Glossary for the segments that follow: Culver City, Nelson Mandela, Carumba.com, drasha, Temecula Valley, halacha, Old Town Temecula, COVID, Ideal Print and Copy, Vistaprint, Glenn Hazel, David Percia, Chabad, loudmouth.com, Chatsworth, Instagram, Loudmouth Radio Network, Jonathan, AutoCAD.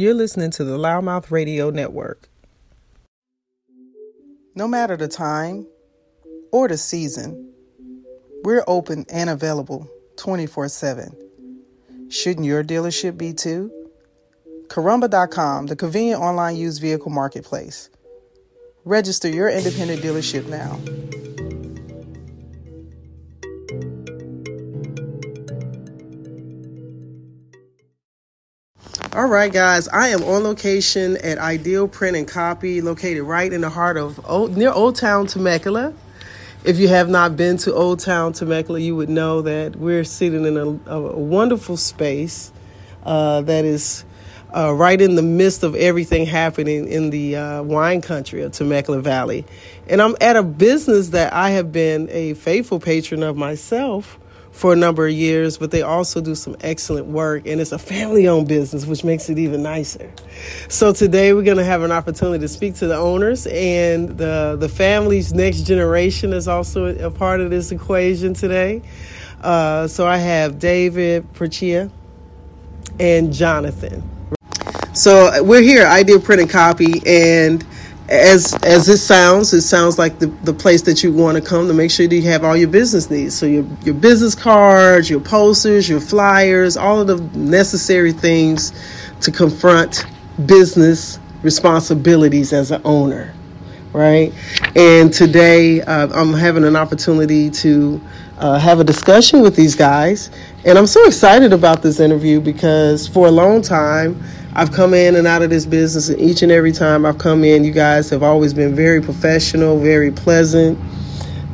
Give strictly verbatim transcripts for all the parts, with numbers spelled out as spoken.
You're listening to the Loudmouth Radio Network. No matter the time or the season, we're open and available twenty-four seven. Shouldn't your dealership be too? Carumba dot com, the convenient online used vehicle marketplace. Register your independent dealership now. All right, guys, I am on location at Ideal Print and Copy, located right in the heart of Old, near Old Town Temecula. If you have not been to Old Town Temecula, you would know that we're sitting in a, a wonderful space uh, that is uh, right in the midst of everything happening in the uh, wine country of Temecula Valley. And I'm at a business that I have been a faithful patron of myself for a number of years, but they also do some excellent work, and it's a family-owned business, which makes it even nicer. So today we're going to have an opportunity to speak to the owners, and the the family's next generation is also a part of this equation today. Uh, so I have David Percia and Jonathan. So we're here at Ideal Print and Copy, and As as this sounds, it sounds like the, the place that you want to come to make sure that you have all your business needs. So your, your business cards, your posters, your flyers, all of the necessary things to confront business responsibilities as an owner, right? And today uh, I'm having an opportunity to uh, have a discussion with these guys. And I'm so excited about this interview because for a long time, I've come in and out of this business, and each and every time I've come in, you guys have always been very professional, very pleasant.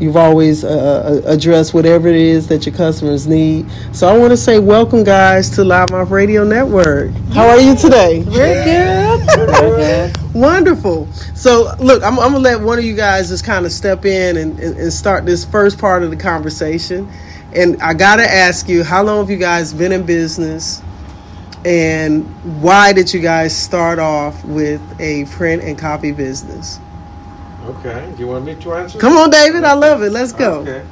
You've always uh, addressed whatever it is that your customers need. So I want to say welcome, guys, to Loudmouth Radio Network. How are you today? Very good. Wonderful. So, look, I'm, I'm going to let one of you guys just kind of step in and, and, and start this first part of the conversation. And I got to ask you, how long have you guys been in business? And why did you guys start off with a print and copy business? Okay. Do you want me to answer? Come on, David. I love it. Let's go. Okay.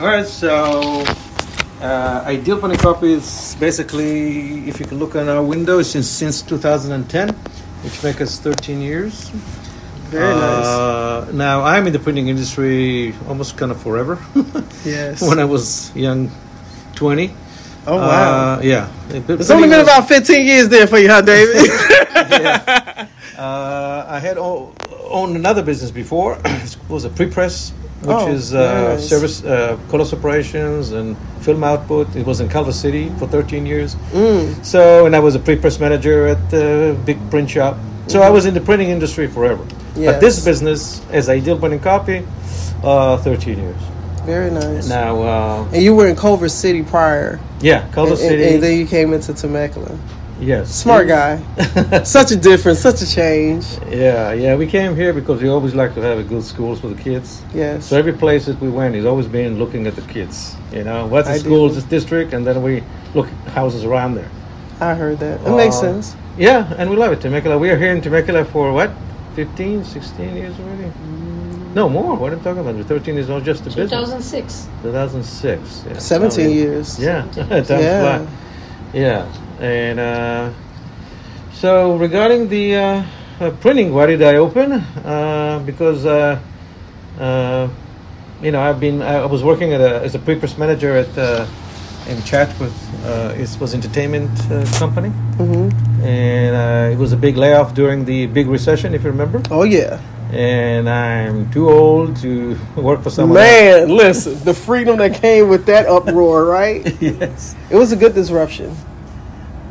All right. So, uh, Ideal Print and Copy is basically, if you can look on our window, since since two thousand ten, which makes us thirteen years. Very nice. Uh, now, I'm in the printing industry almost kind of forever. Yes. When I was young, twenty. Oh, wow. Uh, yeah. It's only been about fifteen years there for you, huh, David? Yeah. Uh, I had o- owned another business before. It was a pre-press, which oh, is uh, nice. service, uh, color separations and film output. It was in Culver City for thirteen years. Mm. So, and I was a pre-press manager at the big print shop. So mm-hmm. I was in the printing industry forever. Yes. But this business, as Ideal Print and Copy, uh, thirteen years. Very nice. Now, uh, and you were in Culver City prior. Yeah, Culver and, City. And, and then you came into Temecula. Yes. Smart guy. Such a difference, such a change. Yeah, yeah. We came here because we always like to have a good schools for the kids. Yes. So every place that we went is always been looking at the kids. You know, what's the schools, this district, and then we look at houses around there. I heard that. It uh, makes sense. Yeah, and we love it, Temecula. We are here in Temecula for what, fifteen, sixteen years already? No, more. What am I talking about? The thirteen is not just the business. two thousand six. two thousand six. Yeah. seventeen yeah. years. Yeah. Time's yeah. yeah. And uh, so regarding the uh, uh, printing, why did I open? Uh, because, uh, uh, you know, I've been, I was working at a, as a pre-press manager at uh, in Chatsworth. Uh, it was entertainment uh, company. Mm-hmm. And uh, it was a big layoff during the big recession, if you remember. Oh, yeah. And I'm too old to work for someone Man, else. Listen, the freedom that came with that uproar, right? Yes. It was a good disruption.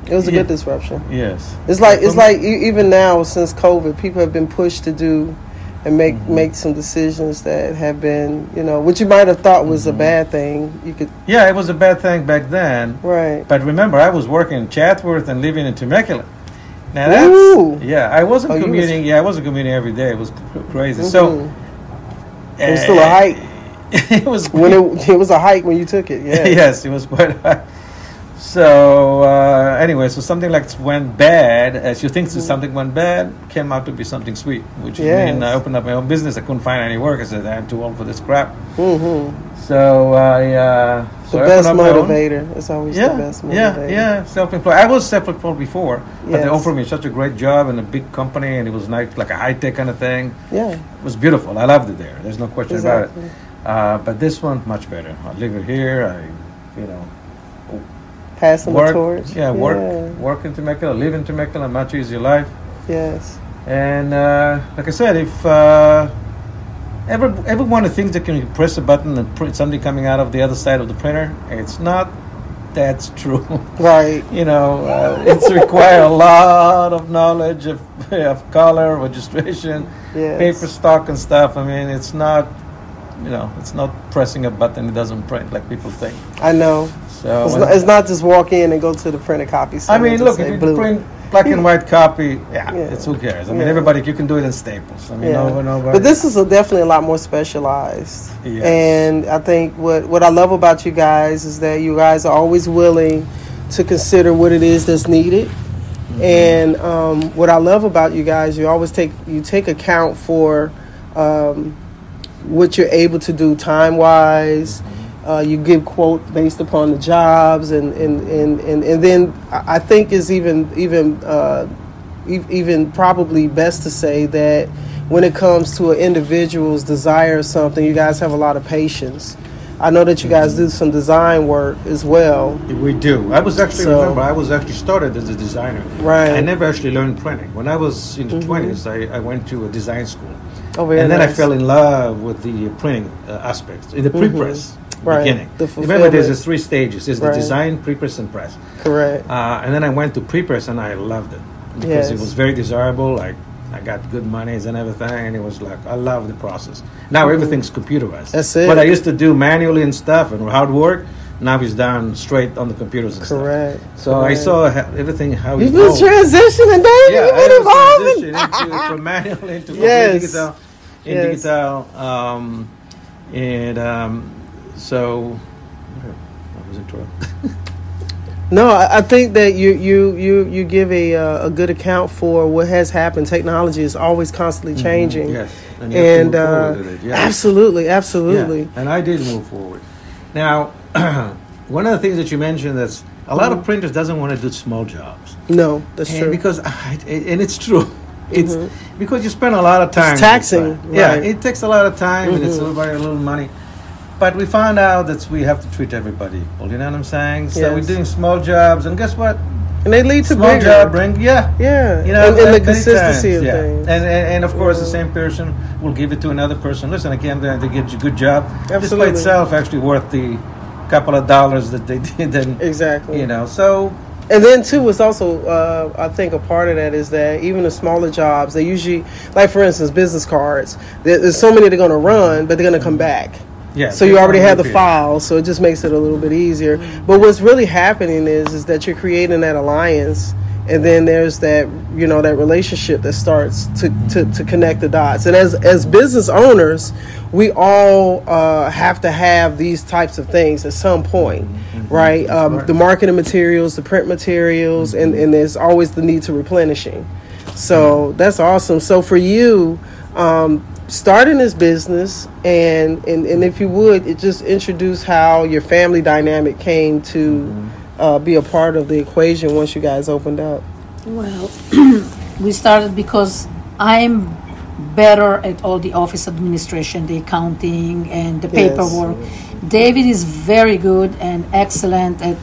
It was a yeah. good disruption. Yes. It's like it's like even now since COVID, people have been pushed to do and make, mm-hmm. make some decisions that have been, you know, what you might have thought was mm-hmm. a bad thing. You could Yeah, it was a bad thing back then. Right. But remember, I was working in Chatsworth and living in Temecula. Now that's, Ooh. yeah, I wasn't oh, commuting, was... yeah, I wasn't commuting every day. It was crazy. Mm-hmm. So, it was uh, still a hike. It was when it, it was a hike when you took it, yeah. Yes, it was quite a hike. So, uh, anyway, so something like went bad, as you think mm-hmm. something went bad, came out to be something sweet, which yes. is me. And I opened up my own business. I couldn't find any work. I said, I'm too old for this crap. Mm-hmm. So, I, uh, the so best motivator. It's always yeah, the best motivator. Yeah, yeah, self-employed. I was self-employed before, but yes. they offered me such a great job in a big company, and it was like, like a high-tech kind of thing. Yeah. It was beautiful. I loved it there. There's no question exactly. about it. Uh, but this one, much better. I live it here. I, you know. Passing work, the torch. Yeah, yeah, work work in Temecula, live in Temecula, much easier life. Yes. And uh, like I said, if... Uh, Every, every one of the things that can you press a button and print something coming out of the other side of the printer, it's not that's true. Right. you know, uh, it's required a lot of knowledge of, of color, registration, yes. paper stock and stuff. I mean, it's not, you know, it's not pressing a button. It doesn't print like people think. I know. So It's, when, not, it's not just walk in and go to the printer copy. I mean, look, if you blue. print... black and white copy, yeah, yeah, it's who cares. I mean, yeah. everybody, you can do it in Staples. I mean, yeah. no, no, but this is a, definitely a lot more specialized. Yes. And I think what, what I love about you guys is that you guys are always willing to consider what it is that's needed. Mm-hmm. And um, what I love about you guys, you always take you take account for um, what you're able to do time-wise. Mm-hmm. Uh, you give quotes based upon the jobs, and, and, and, and, and then I think it's even even uh, e- even probably best to say that when it comes to an individual's desire or something, you guys have a lot of patience. I know that you guys do some design work as well. We do. I was actually, so, remember, I was actually started as a designer. Right. I never actually learned printing. When I was in the mm-hmm. twenties, I, I went to a design school. Oh, very and nice. Then I fell in love with the printing uh, aspects, in the pre-press. Mm-hmm. Right. Beginning. The Remember, there's the three stages. There's right. the design, pre-press, and press. Correct. Uh, and then I went to pre-press, and I loved it. Because yes. it was very desirable. I, I got good monies and everything, and it was like, I love the process. Now mm-hmm. everything's computerized. That's it. What I used to do manually and stuff and hard work, now it's done straight on the computers and Correct. Stuff. So Correct. I saw everything, how You've been transitioning, David. Yeah, You've been evolving. Into, from manual into yes. digital. In yes. digital. Um, and... Um, So, I was interrupted. No, I think that you you you, you give a uh, a good account for what has happened. Technology is always constantly changing. Mm-hmm, yes, and, you and have to move uh, it, yes. absolutely, absolutely. Yeah. And I did move forward. Now, one of the things that you mentioned that's a lot mm-hmm. of printers doesn't want to do small jobs. No, that's and true. Because I, and it's true. It's mm-hmm. because you spend a lot of time. It's taxing. Right. Yeah, it takes a lot of time mm-hmm. and it's a little, a little money. But we found out that we have to treat everybody equal. You know what I'm saying? So yes. we're doing small jobs, and guess what? And they lead to small bigger. job bring yeah, yeah. You know, and, and the consistency times, of yeah. things. And, and and of course, yeah. the same person will give it to another person. Listen, I came there to get you a good job. Absolutely. This by itself actually worth the couple of dollars that they did. And, exactly. You know, so. And then too, it's also uh, I think a part of that is that even the smaller jobs, they usually, like for instance, business cards. There, there's so many they're going to run, but they're going to come back. Yeah, so you already have the file, so it just makes it a little bit easier. But what's really happening is is that you're creating that alliance, and then there's that, you know, that relationship that starts to, to, to connect the dots. And as as business owners, we all uh, have to have these types of things at some point, mm-hmm. right? Um, the marketing materials, the print materials, and, and there's always the need to replenishing. So that's awesome. So for you... Um, starting this business, and, and, and if you would, it just introduce how your family dynamic came to mm-hmm. uh, be a part of the equation once you guys opened up. Well, we started because I'm better at all the office administration, the accounting, and the paperwork. Yes. David is very good and excellent at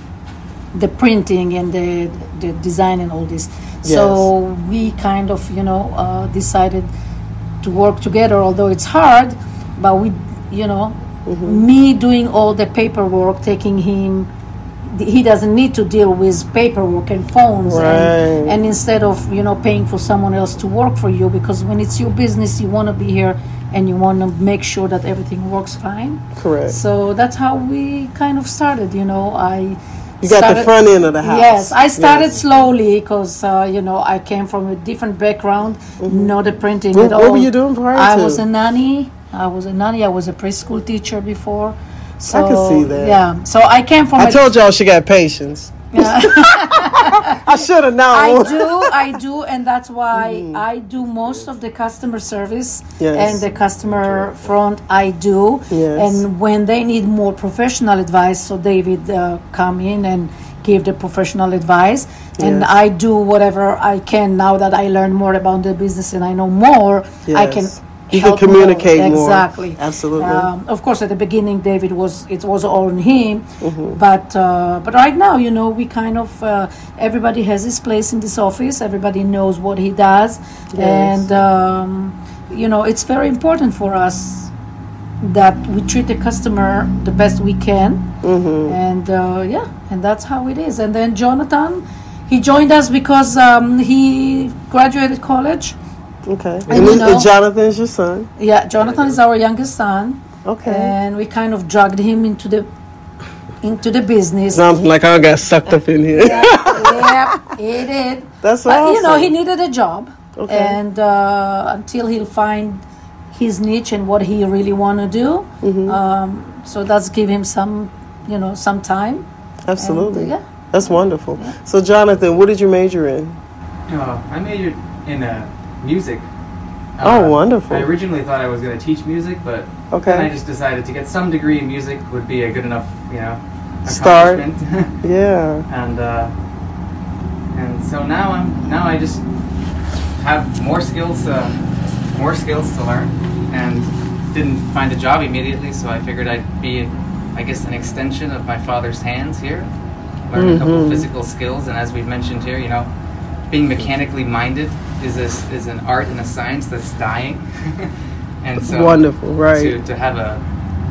the printing and the, the design and all this. Yes. So we kind of, you know, uh, decided... to work together, although it's hard, but we, you know, mm-hmm. me doing all the paperwork, taking him, he doesn't need to deal with paperwork and phones, right. and, and instead of, you know, paying for someone else to work for you, because when it's your business, you want to be here and you want to make sure that everything works fine. Correct. So that's how we kind of started, you know, I... You got started, the front end of the house. Yes, I started yes. slowly because, uh, you know, I came from a different background, mm-hmm. not a printing what, at all. What were you doing prior I to? I was a nanny. I was a nanny. I was a preschool teacher before. So, I can see that. Yeah. So I came from... I a told y'all she got patience. Yeah. I should have known. I do, I do, and that's why mm. I do most of the customer service yes. and the customer front. I do, yes. and when they need more professional advice, so David uh, come in and give the professional advice, and yes. I do whatever I can. Now that I learn more about the business and I know more, yes. I can. You can communicate more. more. Exactly. Absolutely. Um, of course, at the beginning, David was, it was all on him. Mm-hmm. But uh, but right now, you know, we kind of, uh, everybody has his place in this office. Everybody knows what he does. Yes. And, um, you know, it's very important for us that we treat the customer the best we can. Mm-hmm. And, uh, yeah, and that's how it is. And then Jonathan, he joined us because um, he graduated college. Okay. And, and, you know, and Jonathan is your son. Yeah, Jonathan is our youngest son. Okay. And we kind of dragged him into the into the business. Sounds like I got sucked up in here. Yeah, yeah, he did. That's but, awesome. You know, he needed a job. Okay. And uh, until he'll find his niche and what he really want to do. Mm-hmm. Um, so that's give him some, you know, some time. Absolutely. And, uh, yeah. That's wonderful. Yeah. So, Jonathan, what did you major in? Uh, I majored in a... music. Uh, oh, wonderful. I originally thought I was going to teach music, but okay. then I just decided to get some degree in music would be a good enough, you know, accomplishment. Start. Yeah. And uh, and so now I'm now I just have more skills, uh, more skills to learn, and didn't find a job immediately, so I figured I'd be, I guess, an extension of my father's hands here, learn mm-hmm. a couple of physical skills, and as we've mentioned here, you know, being mechanically minded is a, is an art and a science that's dying, and so wonderful, right? To, to have a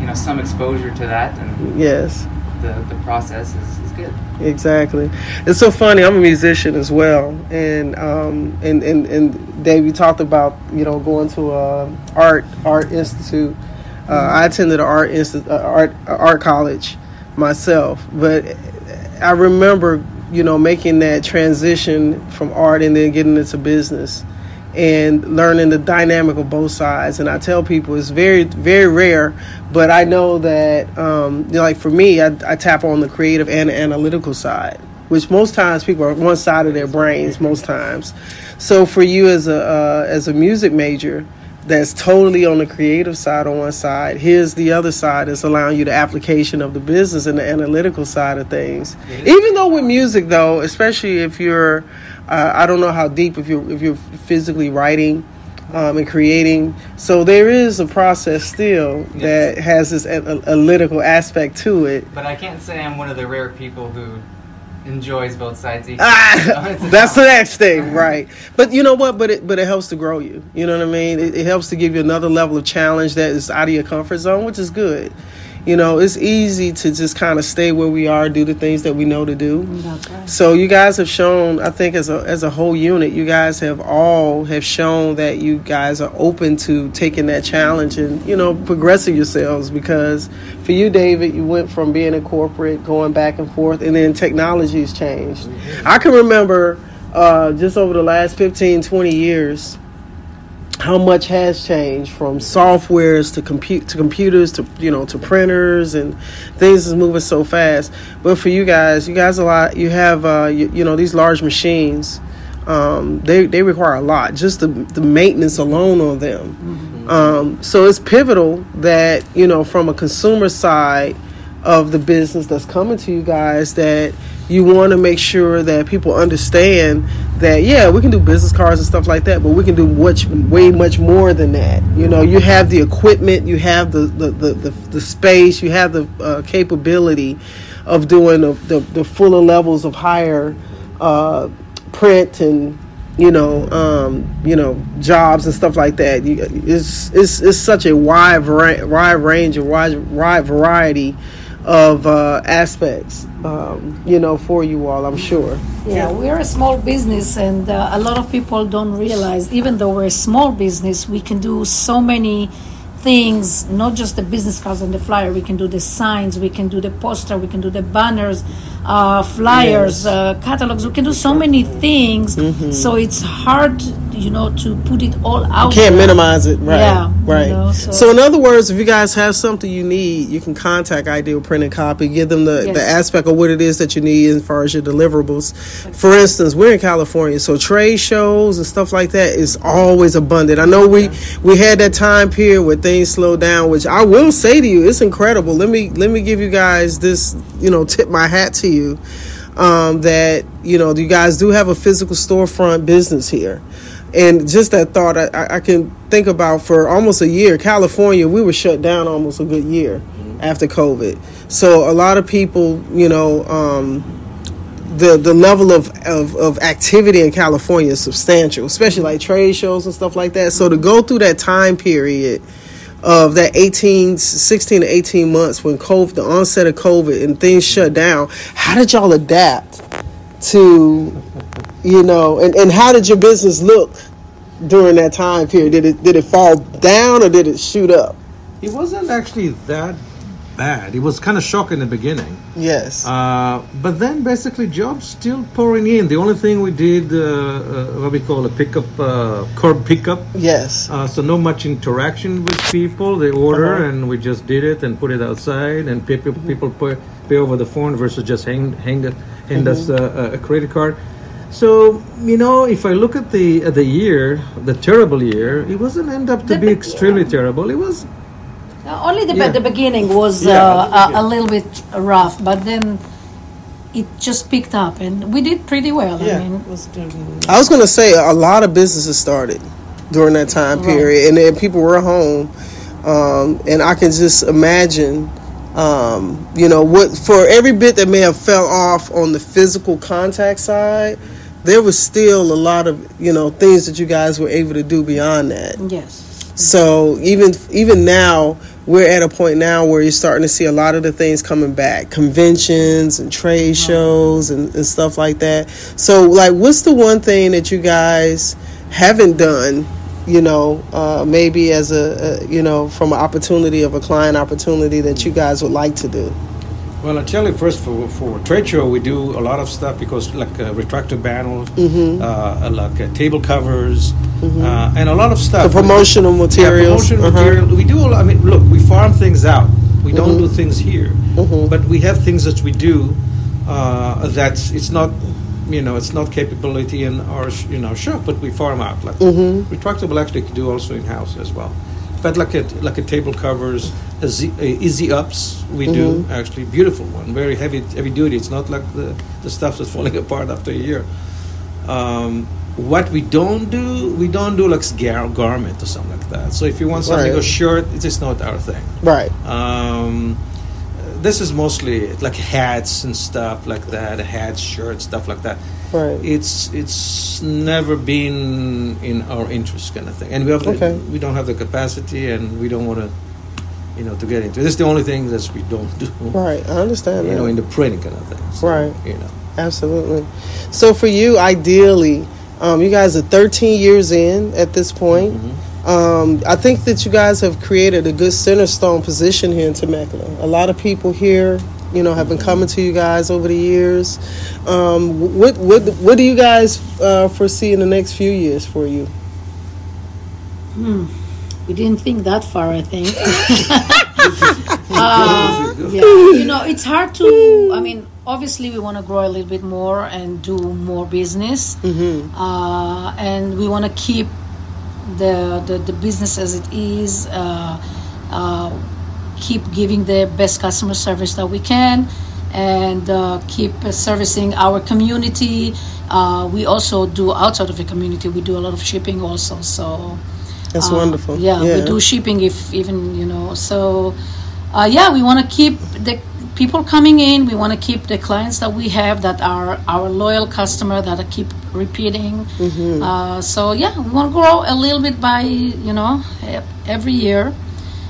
you know some exposure to that, and yes, the the process is, is good. Exactly. It's so funny. I'm a musician as well, and um and and and Dave, you talked about you know going to a art art institute. Uh, mm-hmm. I attended an art insti- uh, art uh, art college myself, but I remember. You know, making that transition from art and then getting into business and learning the dynamic of both sides. And I tell people it's very, very rare, but I know that, um, you know, like for me, I, I tap on the creative and the analytical side, which most times people are on one side of their brains most times. So for you as a uh, as a music major, that's totally on the creative side on one side. Here's the other side that's allowing you the application of the business and the analytical side of things. Even though with music, though, especially if you're, uh, I don't know how deep, if you're, if you're physically writing um, and creating. So there is a process still yes. that has this analytical aspect to it. But I can't say I'm one of the rare people who... enjoys both sides equally. Ah, that's the next thing, right? But you know what? But it but it helps to grow you. You know what I mean? It, it helps to give you another level of challenge that is out of your comfort zone, which is good. You know, it's easy to just kind of stay where we are, do the things that we know to do. Okay. So you guys have shown, I think, as a as a whole unit, you guys have all have shown that you guys are open to taking that challenge and, you know, progressing yourselves. Because for you, David, you went from being in corporate, going back and forth, and then technology's changed. Mm-hmm. I can remember uh, just over the last fifteen, twenty years, how much has changed from softwares to compute to computers to you know to printers, and things is moving so fast. But for you guys, you guys a lot you have uh, you, you know these large machines. Um, they they require a lot, just the the maintenance alone on them. Mm-hmm. Um, so it's pivotal that you know from a consumer side of the business that's coming to you guys that you want to make sure that people understand that, yeah, we can do business cards and stuff like that, but we can do much, way much more than that. You know, you have the equipment, you have the, the, the, the, the space, you have the uh, capability of doing the, the, the fuller levels of higher uh, print and, you know, um, you know, jobs and stuff like that. You, it's, it's, it's such a wide, var- wide range, a wide, wide variety of uh, aspects, um, you know, for you all, I'm sure. Yeah, we are a small business, and uh, a lot of people don't realize, even though we're a small business, we can do so many things, not just the business cards and the flyer. We can do the signs, we can do the poster, we can do the banners, uh, flyers, yes. uh, catalogs. We can do so many things. Mm-hmm. So it's hard, you know, to put it all out. You can't there. minimize it, right? Yeah, right. You know, so. so in other words, if you guys have something you need, you can contact Ideal Print and Copy. Give them the, yes. the aspect of what it is that you need as far as your deliverables. Okay. For instance, we're in California, so trade shows and stuff like that is always abundant. I know we, yeah. we had that time period where things slowed down, which I will say to you, it's incredible. Let me let me give you guys this, you know, tip my hat to you. Um, that, you know, you guys do have a physical storefront business here. And just that thought I, I can think about for almost a year. California, we were shut down almost a good year mm-hmm. after COVID. So a lot of people, you know, um, the, the level of, of, of activity in California is substantial, especially like trade shows and stuff like that. So to go through that time period of that eighteen, sixteen to eighteen months when COVID, the onset of COVID and things shut down, how did y'all adapt to, you know, and, and how did your business look during that time period? Did it did it fall down or did it shoot up? It wasn't actually that bad. It was kind of shocking in the beginning. Yes. Uh, but then basically jobs still pouring in. The only thing we did, uh, uh, what we call a pickup, uh, curb pickup. Yes. Uh, so no much interaction with people. They order uh-huh. and we just did it and put it outside, and pay, people people pay, pay over the phone versus just hang hang it, hand mm-hmm. us a, a credit card. So, you know, if I look at the at the year, the terrible year, it wasn't end up to be extremely terrible. It was. Only the, yeah. be- the beginning was yeah, uh, a, a little bit rough, but then it just picked up, and we did pretty well. Yeah. I mean, it was doing really well. I was going to say a lot of businesses started during that time period, right. and then people were home, um, and I can just imagine, um, you know, what for every bit that may have fell off on the physical contact side, there was still a lot of, you know, things that you guys were able to do beyond that. Yes. So even even now, we're at a point now where you're starting to see a lot of the things coming back, conventions and trade shows and, and stuff like that. So, like, what's the one thing that you guys haven't done, you know, uh, maybe as a, a, you know, from an opportunity of a client opportunity that you guys would like to do? Well, I tell you first, for for trade show, we do a lot of stuff because like uh, retractor panels, mm-hmm. uh, like uh, table covers, mm-hmm. uh, and a lot of stuff. The promotional we, materials. Yeah, promotional uh-huh. material. We do a lot. I mean, look, we farm things out. We mm-hmm. don't do things here, mm-hmm. but we have things that we do uh, that's it's not, you know, it's not capability in our sh- in our shop, but we farm out. Like mm-hmm. retractable actually could do also in house as well. But like a, like a table covers, a Z, a easy ups, we mm-hmm. do actually beautiful one, very heavy heavy duty. It's not like the, the stuff that's falling apart after a year. Um, what we don't do, we don't do like gar- garment or something like that. So if you want something, right. a shirt, it is not our thing. Right. Um, this is mostly like hats and stuff like that, hats, shirts, stuff like that. Right. It's it's never been in our interest, kind of thing, and we have okay. the, we don't have the capacity, and we don't want to, you know, to get into. This is the only thing that we don't do. Right, I understand. You that. know, in the printing kind of things. So, right. You know, absolutely. So for you, ideally, um, you guys are thirteen years in at this point. Mm-hmm. Um, I think that you guys have created a good center stone position here in Temecula. A lot of people here, you know, have been coming to you guys over the years. Um, what what what do you guys uh, foresee in the next few years for you? Hmm. We didn't think that far, I think. uh, yeah. You know, it's hard to, I mean, obviously we want to grow a little bit more and do more business. Mm-hmm. Uh, and we want to keep the, the, the business as it is, uh, uh, keep giving the best customer service that we can, and uh, keep servicing our community. Uh, we also do outside of the community. We do a lot of shipping also. So that's uh, wonderful. Yeah, yeah, we do shipping if even, you know. So uh, yeah, we want to keep the people coming in. We want to keep the clients that we have that are our loyal customer that I keep repeating. Mm-hmm. Uh, so yeah, we want to grow a little bit by, you know, every year.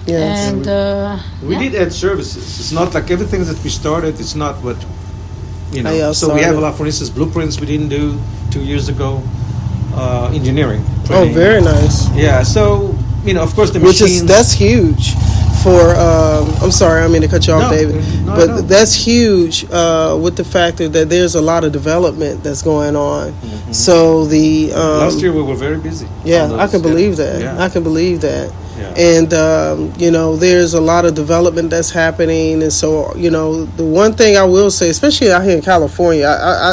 Yes. And uh, we yeah. did add services. It's not like everything that we started, it's not what, you know. So we have a lot, for instance, blueprints we didn't do two years ago, uh, engineering. Training. Oh, very nice. Yeah, so, you know, of course the machines. Which is, that's huge. for, um, I'm sorry, I mean to cut you off, no, David, no, but no. that's huge uh, with the factor that there's a lot of development that's going on. Mm-hmm. So the... Um, Last year we were very busy. Yeah, those, I can believe yeah. that. Yeah. I can believe that. Yeah. And, um, you know, there's a lot of development that's happening. And so, you know, the one thing I will say, especially out here in California, I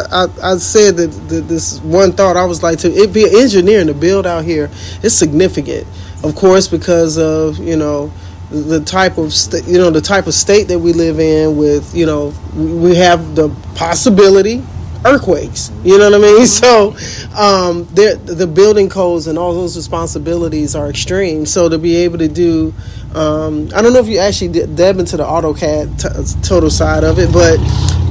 I, I, I said that, that this one thought, I was like, to it be an engineer in the build out here is significant, of course, because of, you know, the type of st- you know the type of state that we live in with, you know, we have the possibility earthquakes, you know what I mean? So um, the building codes and all those responsibilities are extreme. So to be able to do, um, I don't know if you actually did, dab into the AutoCAD t- total side of it, but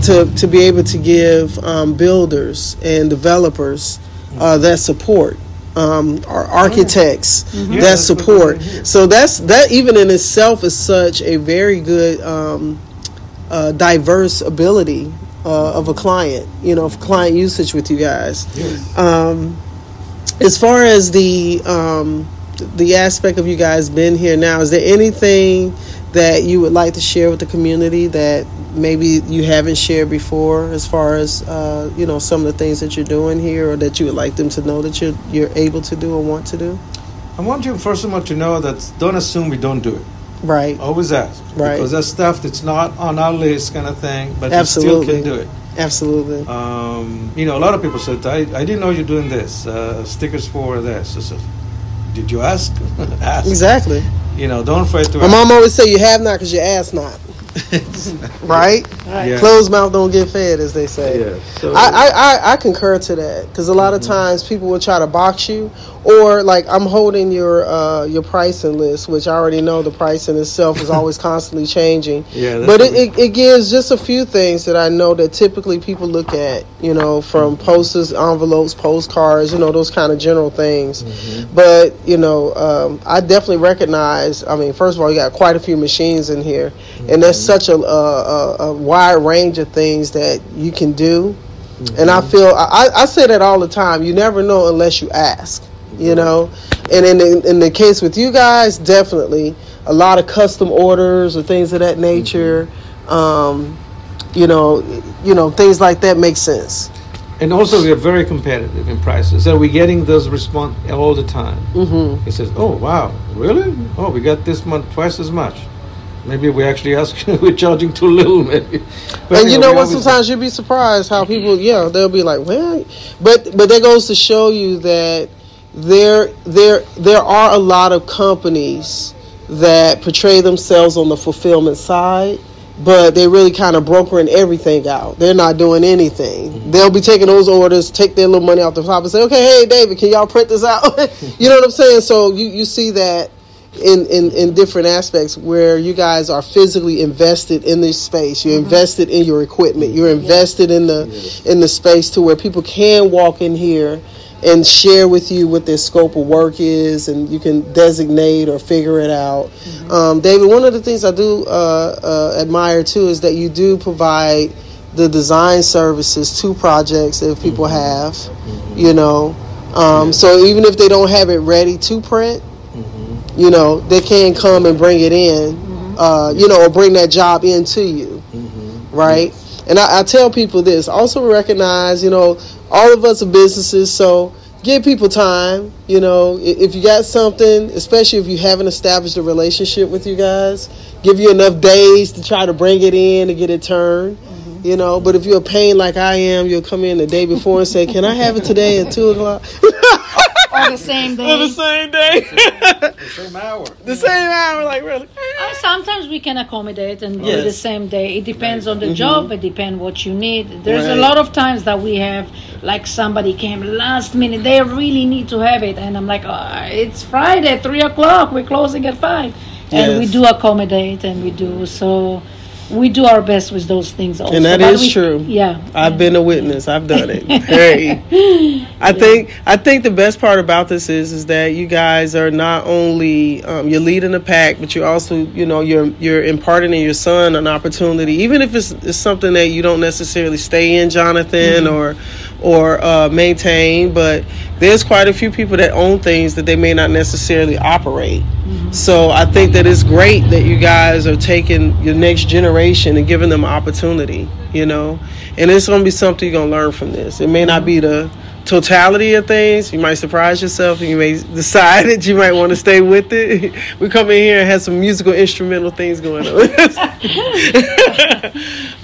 to, to be able to give um, builders and developers uh, that support. Um, our architects oh, yeah. mm-hmm. yeah, that support. So that's that even in itself is such a very good um, uh, diverse ability uh, of a client, you know, of client usage with you guys. Yes. Um, as far as the um, the aspect of you guys being here now, is there anything that you would like to share with the community that maybe you haven't shared before, as far as uh, you know, some of the things that you're doing here, or that you would like them to know that you're you're able to do or want to do? I want you first of all to know that don't assume we don't do it. Right. Always ask. Right. Because that's stuff that's not on our list, kind of thing, but Absolutely. You still can do it. Absolutely. Um, you know, a lot of people said, "I I didn't know you're doing this uh, stickers for this." I said, "Did you ask?" ask. Exactly. You know, don't afraid to. My ask. Mom always say, "You have not because you ask not." Right? Yeah. Closed mouth don't get fed, as they say. Yeah, so I, I, I concur to that, because a lot of mm-hmm. times people will try to box you, or like I'm holding your uh, your pricing list, which I already know the pricing itself is always constantly changing. Yeah, but it, it, it gives just a few things that I know that typically people look at, you know, from mm-hmm. posters, envelopes, postcards, you know, those kind of general things. Mm-hmm. But, you know, um, I definitely recognize, I mean, first of all, you got quite a few machines in here, mm-hmm. and that's such a, a, a wide range of things that you can do. Mm-hmm. And I feel, I, I say that all the time, you never know unless you ask, you know. And in the, in the case with you guys, definitely a lot of custom orders or things of that nature, mm-hmm. um, you know, you know, things like that make sense. And also we are very competitive in prices. So we're getting those response all the time. Mm-hmm. It says, oh, wow, really? Oh, we got this month twice as much. Maybe we actually ask, we're charging too little, maybe. But and you know what? Sometimes you'd be surprised how people, yeah, they'll be like, well, but but that goes to show you that there there there are a lot of companies that portray themselves on the fulfillment side, but they really kind of brokering everything out. They're not doing anything. Mm-hmm. They'll be taking those orders, take their little money off the top, and say, okay, hey, David, can y'all print this out? You know what I'm saying? So you, you see that. In, in, in different aspects where you guys are physically invested in this space. You're mm-hmm. invested in your equipment. You're invested yeah. in the yes. in the space to where people can walk in here and share with you what their scope of work is, and you can designate or figure it out. Mm-hmm. Um, David, one of the things I do uh, uh, admire, too, is that you do provide the design services to projects that people mm-hmm. have, mm-hmm. you know. Um, yeah. So even if they don't have it ready to print, you know, they can come and bring it in, mm-hmm. uh, you know, or bring that job into you, mm-hmm. right? And I, I tell people this, also recognize, you know, all of us are businesses, so give people time, you know. If you got something, especially if you haven't established a relationship with you guys, give you enough days to try to bring it in and get it turned. You know, but if you're a pain like I am, you'll come in the day before and say, can I have it today at two o'clock? Or the same day. Or the same day. The same hour. The same hour, like really. Sometimes we can accommodate and yes. do the same day. It depends right. on the mm-hmm. job. It depends what you need. There's right. a lot of times that we have, like somebody came last minute. They really need to have it. And I'm like, oh, it's Friday, three o'clock. We're closing at five. Yes. And we do accommodate and we do so. We do our best with those things also. And that but is we, true. Yeah. I've been a witness. I've done it. Hey. I yeah. think I think the best part about this is is that you guys are not only um, you're leading the pack, but you're also, you know, you're you're imparting in your son an opportunity, even if it's, it's something that you don't necessarily stay in, Jonathan, mm-hmm. or or uh, maintain, but there's quite a few people that own things that they may not necessarily operate. Mm-hmm. So I think that it's great that you guys are taking your next generation and giving them an opportunity, you know, and it's going to be something you're going to learn from this. It may not be the totality of things. You might surprise yourself, and you may decide that you might want to stay with it. We come in here and have some musical instrumental things going on.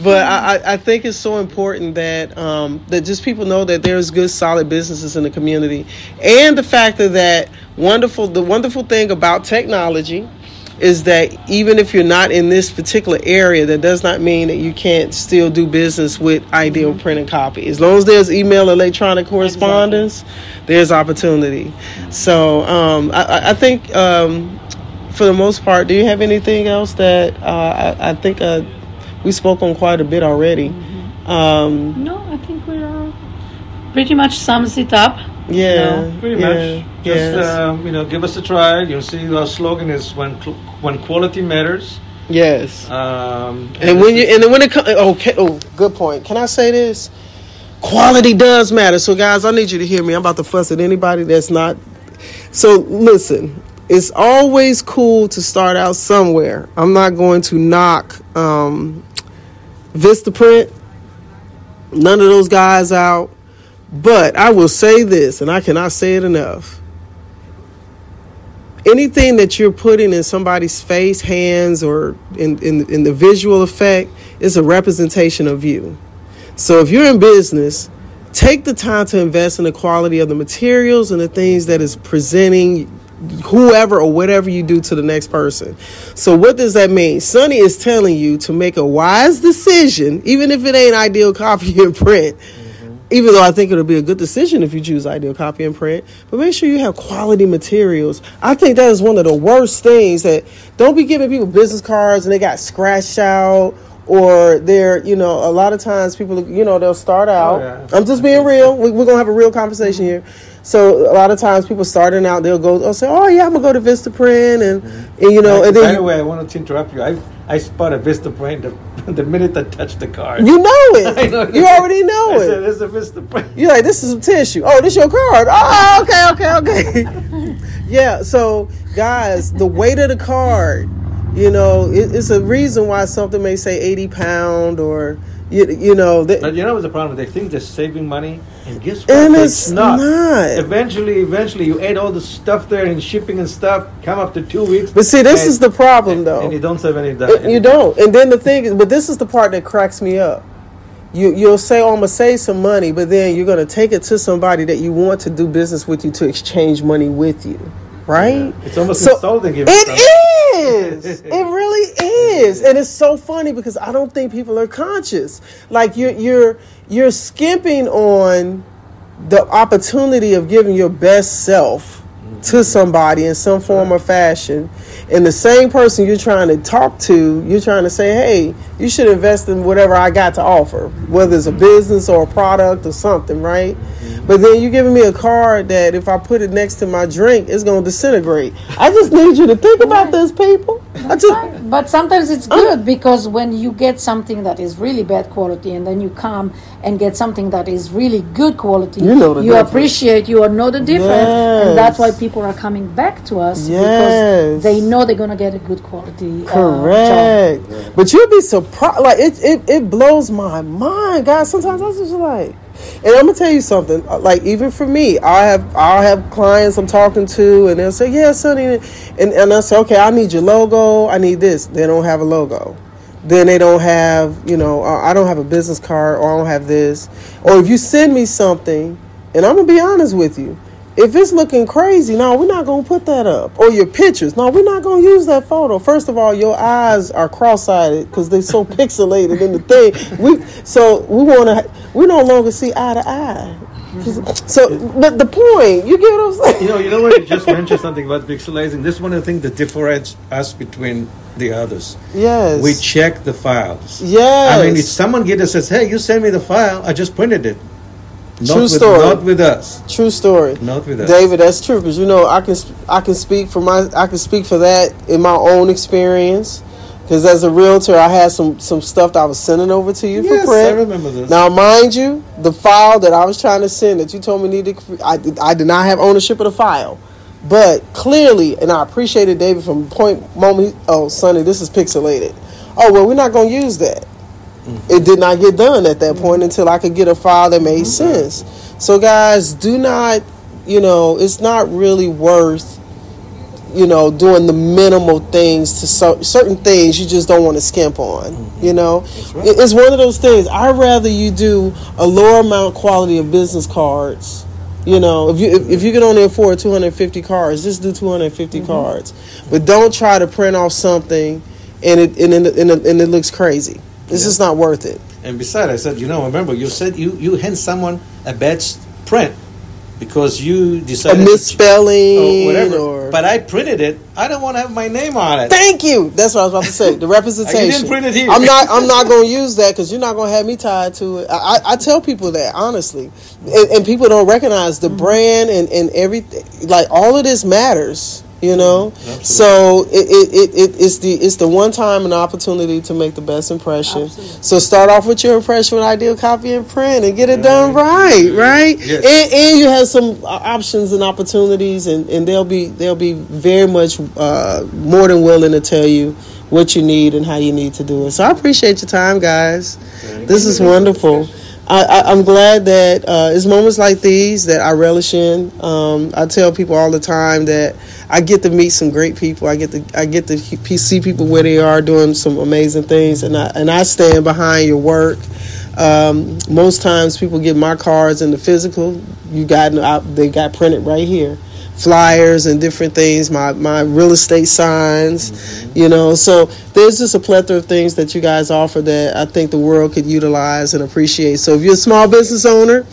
But I, I think it's so important that um, that just people know that there's good, solid businesses in the community, and the fact of that wonderful the wonderful thing about technology is that even if you're not in this particular area, that does not mean that you can't still do business with Ideal Print and Copy. As long as there's email, electronic correspondence, exactly. There's opportunity. So um, I, I think um, for the most part, do you have anything else that uh, I, I think uh, we spoke on quite a bit already? Mm-hmm. Um, no, I think we are pretty much sums it up. Yeah, no, pretty yeah, much. Just yes. uh, you know, give us a try. You'll see our slogan is when cl- when quality matters. Yes. Um, and, and when you and then when it comes, okay. Oh, good point. Can I say this? Quality does matter. So, guys, I need you to hear me. I'm about to fuss at anybody that's not. So, listen. It's always cool to start out somewhere. I'm not going to knock um, Vistaprint. None of those guys out. But I will say this, and I cannot say it enough. Anything that you're putting in somebody's face, hands, or in, in, in the visual effect is a representation of you. So if you're in business, take the time to invest in the quality of the materials and the things that is presenting whoever or whatever you do to the next person. So what does that mean? Sonny is telling you to make a wise decision, even if it ain't Ideal Copy and Print. Even though I think it'll be a good decision if you choose Ideal Copy and Print, but make sure you have quality materials. I think that is one of the worst things, that don't be giving people business cards and they got scratched out, or they're, you know, a lot of times people, you know, they'll start out. Oh, yeah. I'm just being real. We, we're going to have a real conversation mm-hmm. here. So a lot of times people starting out, they'll go, they'll say, oh, yeah, I'm going to go to Vistaprint. And, mm-hmm. and you know. Like, and then, by the way, I wanted to interrupt you. I I spotted Vistaprint the, the minute I touched the card. You know it. know you already know I it. I said, this is a Vistaprint. You're like, this is some tissue. Oh, this your card. Oh, okay, okay, okay. Yeah, so, guys, the weight of the card. You know, it, it's a reason why something may say eighty pound or, you, you know. They, but you know what's the problem? They think they're saving money, and guess what? And it's, it's not. not. Eventually, eventually, you add all the stuff there and shipping and stuff, come up to two weeks. But see, this and, is the problem, and, though. And you don't save any of that. It, you don't. And then the thing is, but this is the part that cracks me up. You, you'll say, oh, I'm going to save some money, but then you're going to take it to somebody that you want to do business with you to exchange money with you. Right? Yeah. It's almost so insulting. It something. Is. It really is. And it's so funny because I don't think people are conscious. Like you're you're you're skimping on the opportunity of giving your best self to somebody in some form or fashion. And the same person you're trying to talk to, you're trying to say, hey, you should invest in whatever I got to offer, whether it's a business or a product or something, right? But then you're giving me a card that if I put it next to my drink, it's going to disintegrate. I just need you to think about this, people. I just, right. But sometimes it's good I'm, because when you get something that is really bad quality and then you come and get something that is really good quality, you, know you appreciate, you know the difference. Yes. And that's why people are coming back to us yes. because they know they're gonna get a good quality. Correct. Uh, job. But you'll be surprised. Like it, it, it blows my mind, guys. Sometimes I was just like, and I'm gonna tell you something. Like even for me, I have I have clients I'm talking to, and they'll say, "Yeah, Sonny," and and I say, "Okay, I need your logo. I need this." They don't have a logo. Then they don't have, you know, uh, I don't have a business card, or I don't have this. Or if you send me something, and I'm gonna be honest with you. If it's looking crazy, no, we're not going to put that up. Or your pictures. No, we're not going to use that photo. First of all, your eyes are cross-eyed because they're so pixelated in the thing. We So we want to. We no longer see eye to eye. So, but the point, you get what I'm saying? You know, you know what? You just mentioned something about pixelizing. This is one of the things that differentiates us between the others. Yes. We check the files. Yes. I mean, if someone gets and says, hey, you sent me the file, I just printed it. Not true with, story. Not with us. True story. Not with us, David. That's true, because you know I can I can speak for my I can speak for that in my own experience. Because as a realtor, I had some, some stuff that I was sending over to you yes, for print. Yes, I remember this. Now, mind you, the file that I was trying to send that you told me needed, I did, I did not have ownership of the file. But clearly, and I appreciated David from the point moment, oh, Sonny, this is pixelated. Oh, well, we're not going to use that. Mm-hmm. It did not get done at that mm-hmm. point until I could get a file that made mm-hmm. sense. So, guys, do not, you know, it's not really worth, you know, doing the minimal things to so, certain things you just don't want to skimp on, mm-hmm. you know. That's right. It's one of those things. I'd rather you do a lower amount quality of business cards. You know, if you if, if you can only afford two hundred fifty cards, just do two hundred fifty mm-hmm. cards. But don't try to print off something and it and, and, and, and it looks crazy. It's yeah. just not worth it. And besides, I said, you know, remember, you said you, you hand someone a bad print because you decided... A misspelling to, or whatever. Or... But I printed it. I don't want to have my name on it. Thank you. That's what I was about to say. The representation. You didn't print it here. I'm not I'm not going to use that because you're not going to have me tied to it. I, I, I tell people that, honestly. And, and people don't recognize the mm-hmm. brand and, and everything. Like, all of this matters. You know, absolutely. So it, it, it it's the it's the one time an opportunity to make the best impression. Absolutely. So start off with your impression with Ideal Copy and Print and get it right. done right, right. Yes. And, and you have some options and opportunities, and, and they'll be they'll be very much uh, more than willing to tell you what you need and how you need to do it. So I appreciate your time, guys. Thank this you. Is wonderful. I, I, I'm glad that uh, it's moments like these that I relish in. Um, I tell people all the time that I get to meet some great people. I get to I get to see people where they are doing some amazing things, and I and I stand behind your work. Um, most times, people get my cards in the physical. You got I, they got printed right here, flyers and different things. My my real estate signs, mm-hmm. you know. So there's just a plethora of things that you guys offer that I think the world could utilize and appreciate. So if you're a small business owner.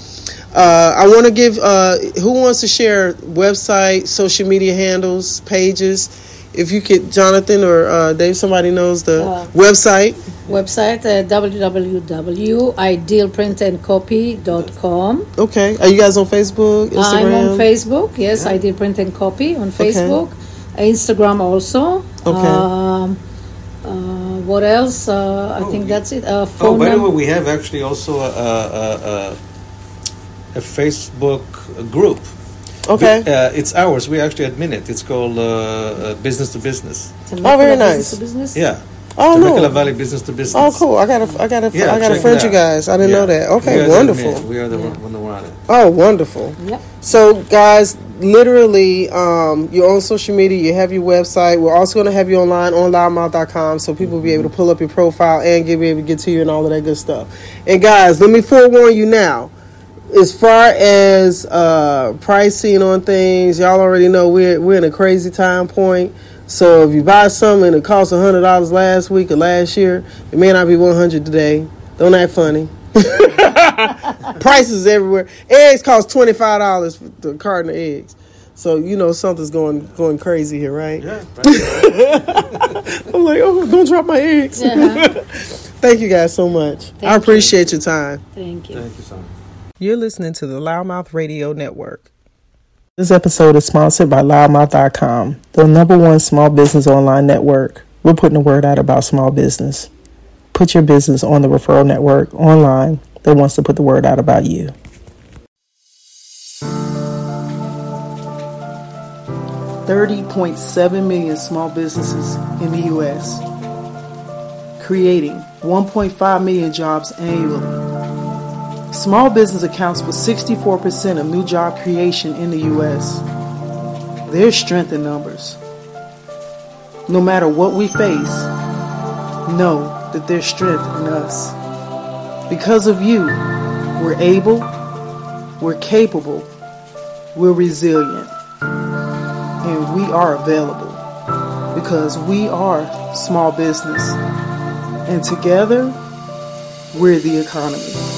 Uh, I want to give, uh, who wants to share website, social media handles, pages? If you could, Jonathan or uh, Dave, somebody knows the uh, website. Website, uh, w w w dot ideal print and copy dot com. Okay. Are you guys on Facebook, Instagram? I'm on Facebook, yes, yeah. Ideal Print and Copy on Facebook. Okay. Instagram also. Okay. Um, uh, what else? Uh, I oh, think we, that's it. Uh, phone oh, by the way, we have actually also a... a, a a Facebook group. Okay. We, uh, it's ours. We actually admin it. It's called uh, uh, Business to Business. Temecula oh, very nice. Business to Business? Yeah. Oh, Temecula no. Valley Business to Business. Oh, cool. I got a, I got a, yeah, I got a friend, you guys. I didn't yeah. know that. Okay, we wonderful. Admin. We are the yeah. one that we're on it. Oh, wonderful. Yep. So, guys, literally, um, you're on social media. You have your website. We're also going to have you online on loudmouth dot com, so people will be able to pull up your profile and get, be able to get to you and all of that good stuff. And, guys, let me forewarn you now. As far as uh, pricing on things, y'all already know we're we're in a crazy time point. So if you buy something and it cost one hundred dollars last week or last year, it may not be one hundred dollars today. Don't act funny. Prices everywhere. Eggs cost twenty-five dollars for the carton of eggs. So, you know, something's going going crazy here, right? Yeah. I'm like, oh, don't drop my eggs. Yeah. Thank you guys so much. Thank I appreciate you. your time. Thank you. Thank you so much. You're listening to the Loudmouth Radio Network. This episode is sponsored by loudmouth dot com, the number one small business online network. We're putting the word out about small business. Put your business on the referral network online that wants to put the word out about you. thirty point seven million small businesses in the U S, creating one point five million jobs annually. Small business accounts for sixty-four percent of new job creation in the U S. There's strength in numbers. No matter what we face, know that there's strength in us. Because of you, we're able, we're capable, we're resilient, and we are available because we are small business. And together, we're the economy.